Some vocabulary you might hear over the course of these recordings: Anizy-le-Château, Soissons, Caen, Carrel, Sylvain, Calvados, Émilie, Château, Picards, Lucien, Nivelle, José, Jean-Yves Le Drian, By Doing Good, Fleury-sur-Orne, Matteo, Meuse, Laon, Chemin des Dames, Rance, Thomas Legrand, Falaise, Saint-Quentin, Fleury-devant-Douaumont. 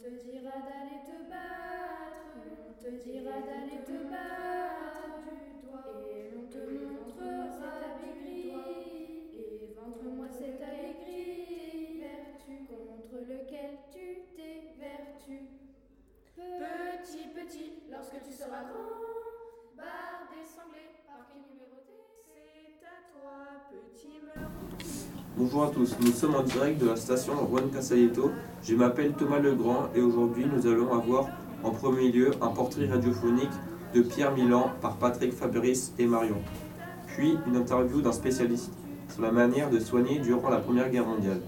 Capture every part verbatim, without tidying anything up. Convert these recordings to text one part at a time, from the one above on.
te dira d'aller te battre, on te dira d'aller te battre du doigt, et l'on te montrera ta bigrie, et ventre-moi cette aigrie, vertu contre lequel tu t'es vertu. Petit, petit, lorsque tu seras grand, barre des sanglés, parquet numéroté, c'est à toi, petit meurtre. Bonjour à tous, nous sommes en direct de la station Juan Casayeto. Je m'appelle Thomas Legrand et aujourd'hui nous allons avoir en premier lieu un portrait radiophonique de Pierre Milan par Patrick Fabrice et Marion, puis une interview d'un spécialiste sur la manière de soigner durant la Première Guerre mondiale.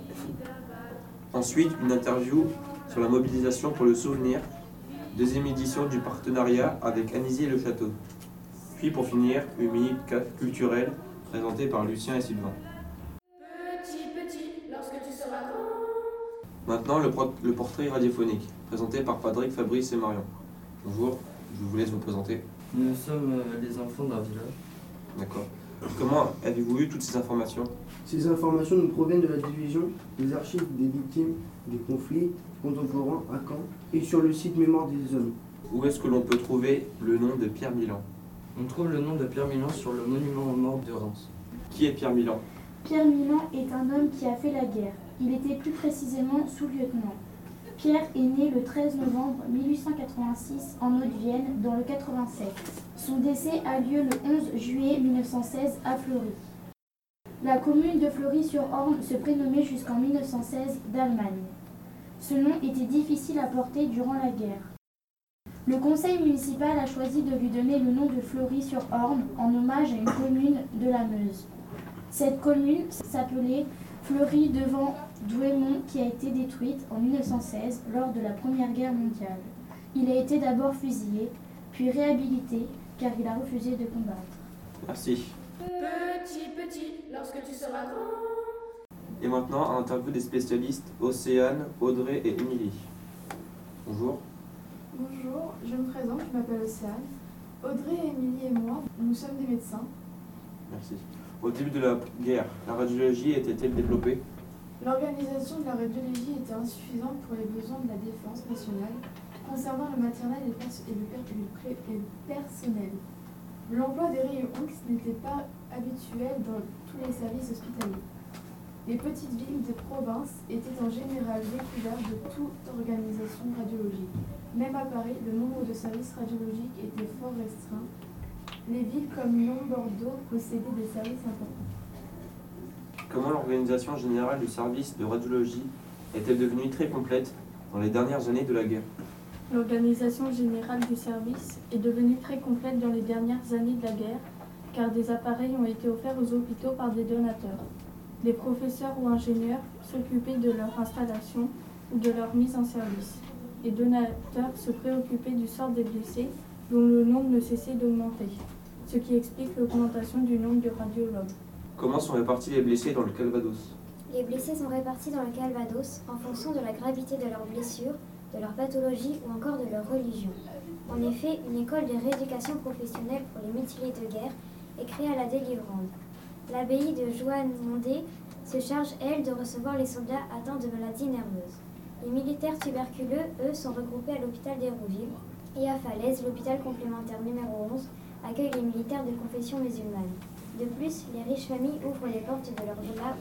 Ensuite, une interview sur la mobilisation pour le souvenir, deuxième édition du partenariat avec Anizy-le-Château. Puis pour finir, une minute culturelle présentée par Lucien et Sylvain. Maintenant, le, pro- le portrait radiophonique, présenté par Patrick, Fabrice et Marion. Bonjour, je vous laisse vous présenter. Nous sommes les enfants d'un village. D'accord. Comment avez-vous eu toutes ces informations ? Ces informations nous proviennent de la Division des Archives des Victimes des Conflits Contemporains à Caen et sur le site Mémoire des Hommes. Où est-ce que l'on peut trouver le nom de Pierre Milan ? On trouve le nom de Pierre Milan sur le monument aux morts de Rance. Qui est Pierre Milan ? Pierre Milan est un homme qui a fait la guerre. Il était plus précisément sous-lieutenant. Pierre est né le treize novembre mille huit cent quatre-vingt-six en Haute-Vienne, dans le quatre-vingt-sept. Son décès a lieu le onze juillet mille neuf cent seize à Fleury. La commune de Fleury-sur-Orne se prénommait jusqu'en mille neuf cent seize d'Allemagne. Ce nom était difficile à porter durant la guerre. Le conseil municipal a choisi de lui donner le nom de Fleury-sur-Orne en hommage à une commune de la Meuse. Cette commune s'appelait Fleury-devant-Douaumont, qui a été détruite en mille neuf cent seize lors de la Première Guerre mondiale. Il a été d'abord fusillé, puis réhabilité, car il a refusé de combattre. Merci. Petit, petit, lorsque tu seras grand. Et maintenant, un interview des spécialistes Océane, Audrey et Émilie. Bonjour. Bonjour, je me présente, je m'appelle Océane. Audrey, Émilie et moi, nous sommes des médecins. Merci. Au début de la guerre, la radiologie était-elle développée ? L'organisation de la radiologie était insuffisante pour les besoins de la défense nationale concernant le maternel et le, pers- et le, per- et le, pré- et le personnel. L'emploi des rayons X n'était pas habituel dans tous les services hospitaliers. Les petites villes de province étaient en général découvertes de toute organisation radiologique. Même à Paris, le nombre de services radiologiques était fort restreint. Les villes comme Lyon, Bordeaux possédaient des services importants. Comment l'organisation générale du service de radiologie est-elle devenue très complète dans les dernières années de la guerre ? L'organisation générale du service est devenue très complète dans les dernières années de la guerre, car des appareils ont été offerts aux hôpitaux par des donateurs. Des professeurs ou ingénieurs s'occupaient de leur installation ou de leur mise en service. Les donateurs se préoccupaient du sort des blessés, dont le nombre ne cessait d'augmenter, ce qui explique l'augmentation du nombre de radiologues. Comment sont répartis les blessés dans le Calvados ? Les blessés sont répartis dans le Calvados en fonction de la gravité de leurs blessures, de leur pathologie ou encore de leur religion. En effet, une école de rééducation professionnelle pour les mutilés de guerre est créée à la Délivrande. L'abbaye de Jouan-Mondé se charge, elle, de recevoir les soldats atteints de maladies nerveuses. Les militaires tuberculeux, eux, sont regroupés à l'hôpital d'Hérouville. Et à Falaise, l'hôpital complémentaire numéro onze accueille les militaires de confession musulmane. De plus, les riches familles ouvrent les portes de leur villa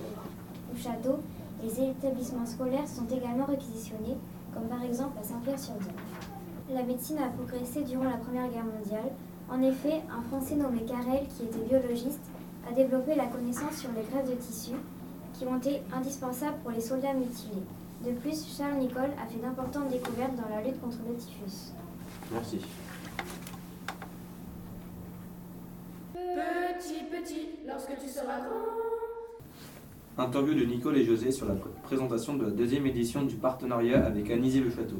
ou château. Les établissements scolaires sont également réquisitionnés, comme par exemple à Saint-Pierre-sur-Dives. La médecine a progressé durant la Première Guerre mondiale. En effet, un Français nommé Carrel, qui était biologiste, a développé la connaissance sur les greffes de tissus qui ont été indispensables pour les soldats mutilés. De plus, Charles Nicolle a fait d'importantes découvertes dans la lutte contre le typhus. Merci. Petit, petit, lorsque tu seras grand. Interview de Nicole et José sur la pr- présentation de la deuxième édition du partenariat avec Anizy-le-Château.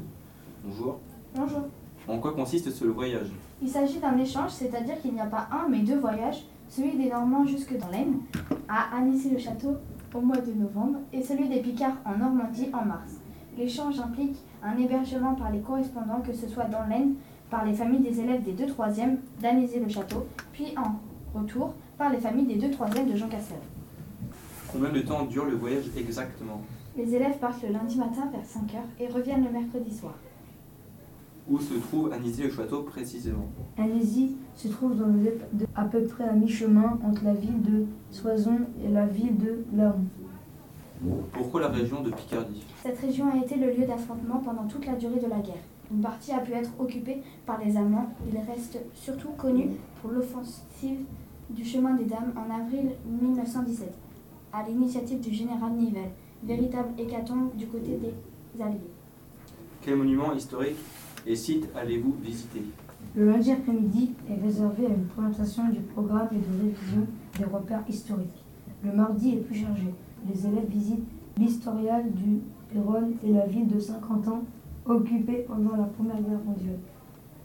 Bonjour. Bonjour. En quoi consiste ce voyage ? Il s'agit d'un échange, c'est-à-dire qu'il n'y a pas un mais deux voyages, celui des Normands jusque dans l'Aisne, à Anizy-le-Château au mois de novembre, et celui des Picards en Normandie en mars. L'échange implique un hébergement par les correspondants, que ce soit dans l'Aisne, par les familles des élèves des deux troisième d'Anizy-le-Château, puis en retour par les familles des deux troisième de Jean Cassel. Combien de temps dure le voyage exactement ? Les élèves partent le lundi matin vers cinq heures et reviennent le mercredi soir. Où se trouve Anizy-le-Château précisément? Anizy se trouve dans le de, à peu près à mi-chemin entre la ville de Soissons et la ville de Laon. Pourquoi la région de Picardie? Cette région a été le lieu d'affrontements pendant toute la durée de la guerre. Une partie a pu être occupée par les Allemands. Il reste surtout connu pour l'offensive du Chemin des Dames en avril mille neuf cent dix-sept, à l'initiative du général Nivelle, véritable hécatombe du côté des Alliés. Quel monument historique et site allez-vous visiter? Le lundi après-midi est réservé à une présentation du programme et de révision des repères historiques. Le mardi est plus chargé. Les élèves visitent l'historial du Pérol et la ville de Saint-Quentin, occupée pendant la Première Guerre mondiale.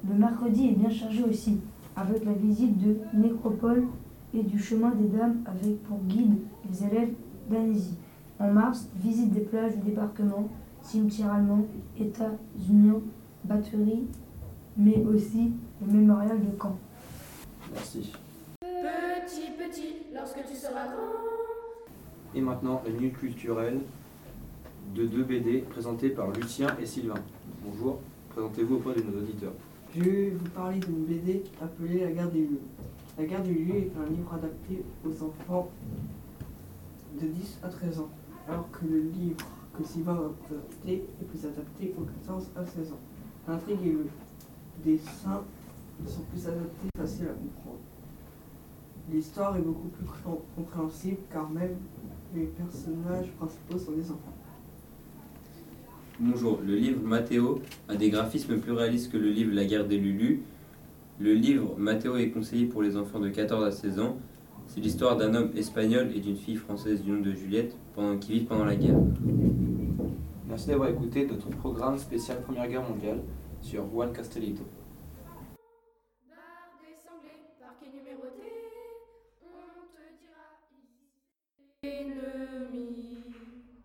Le mercredi est bien chargé aussi, avec la visite de Nécropole et du Chemin des Dames, avec pour guide les élèves d'Anizy. En mars, visite des plages du débarquement, cimetière allemand, États-Unis, batterie, mais aussi le mémorial de Caen. Merci. Petit, petit, lorsque tu seras grand. Et maintenant, la minute culturelle de deux B D présentée par Lucien et Sylvain. Bonjour, présentez-vous auprès de nos auditeurs. Je vais vous parler d'une B D appelée La Guerre des lieux. La Guerre des lieux est un livre adapté aux enfants de dix à treize ans, alors que le livre que Sylvain va présenter est plus adapté aux quatorze à seize ans. L'intrigue et le dessin sont plus adaptés et faciles à comprendre. L'histoire est beaucoup plus compréhensible car même les personnages principaux sont des enfants. Bonjour, le livre Matteo a des graphismes plus réalistes que le livre La Guerre des Lulu. Le livre Matteo est conseillé pour les enfants de quatorze à seize ans. C'est l'histoire d'un homme espagnol et d'une fille française du nom de Juliette pendant, qui vivent pendant la guerre. Merci d'avoir écouté notre programme spécial Première Guerre mondiale sur Juan Casayeto. Bar des sanglés, parquet numéroté, on te dira.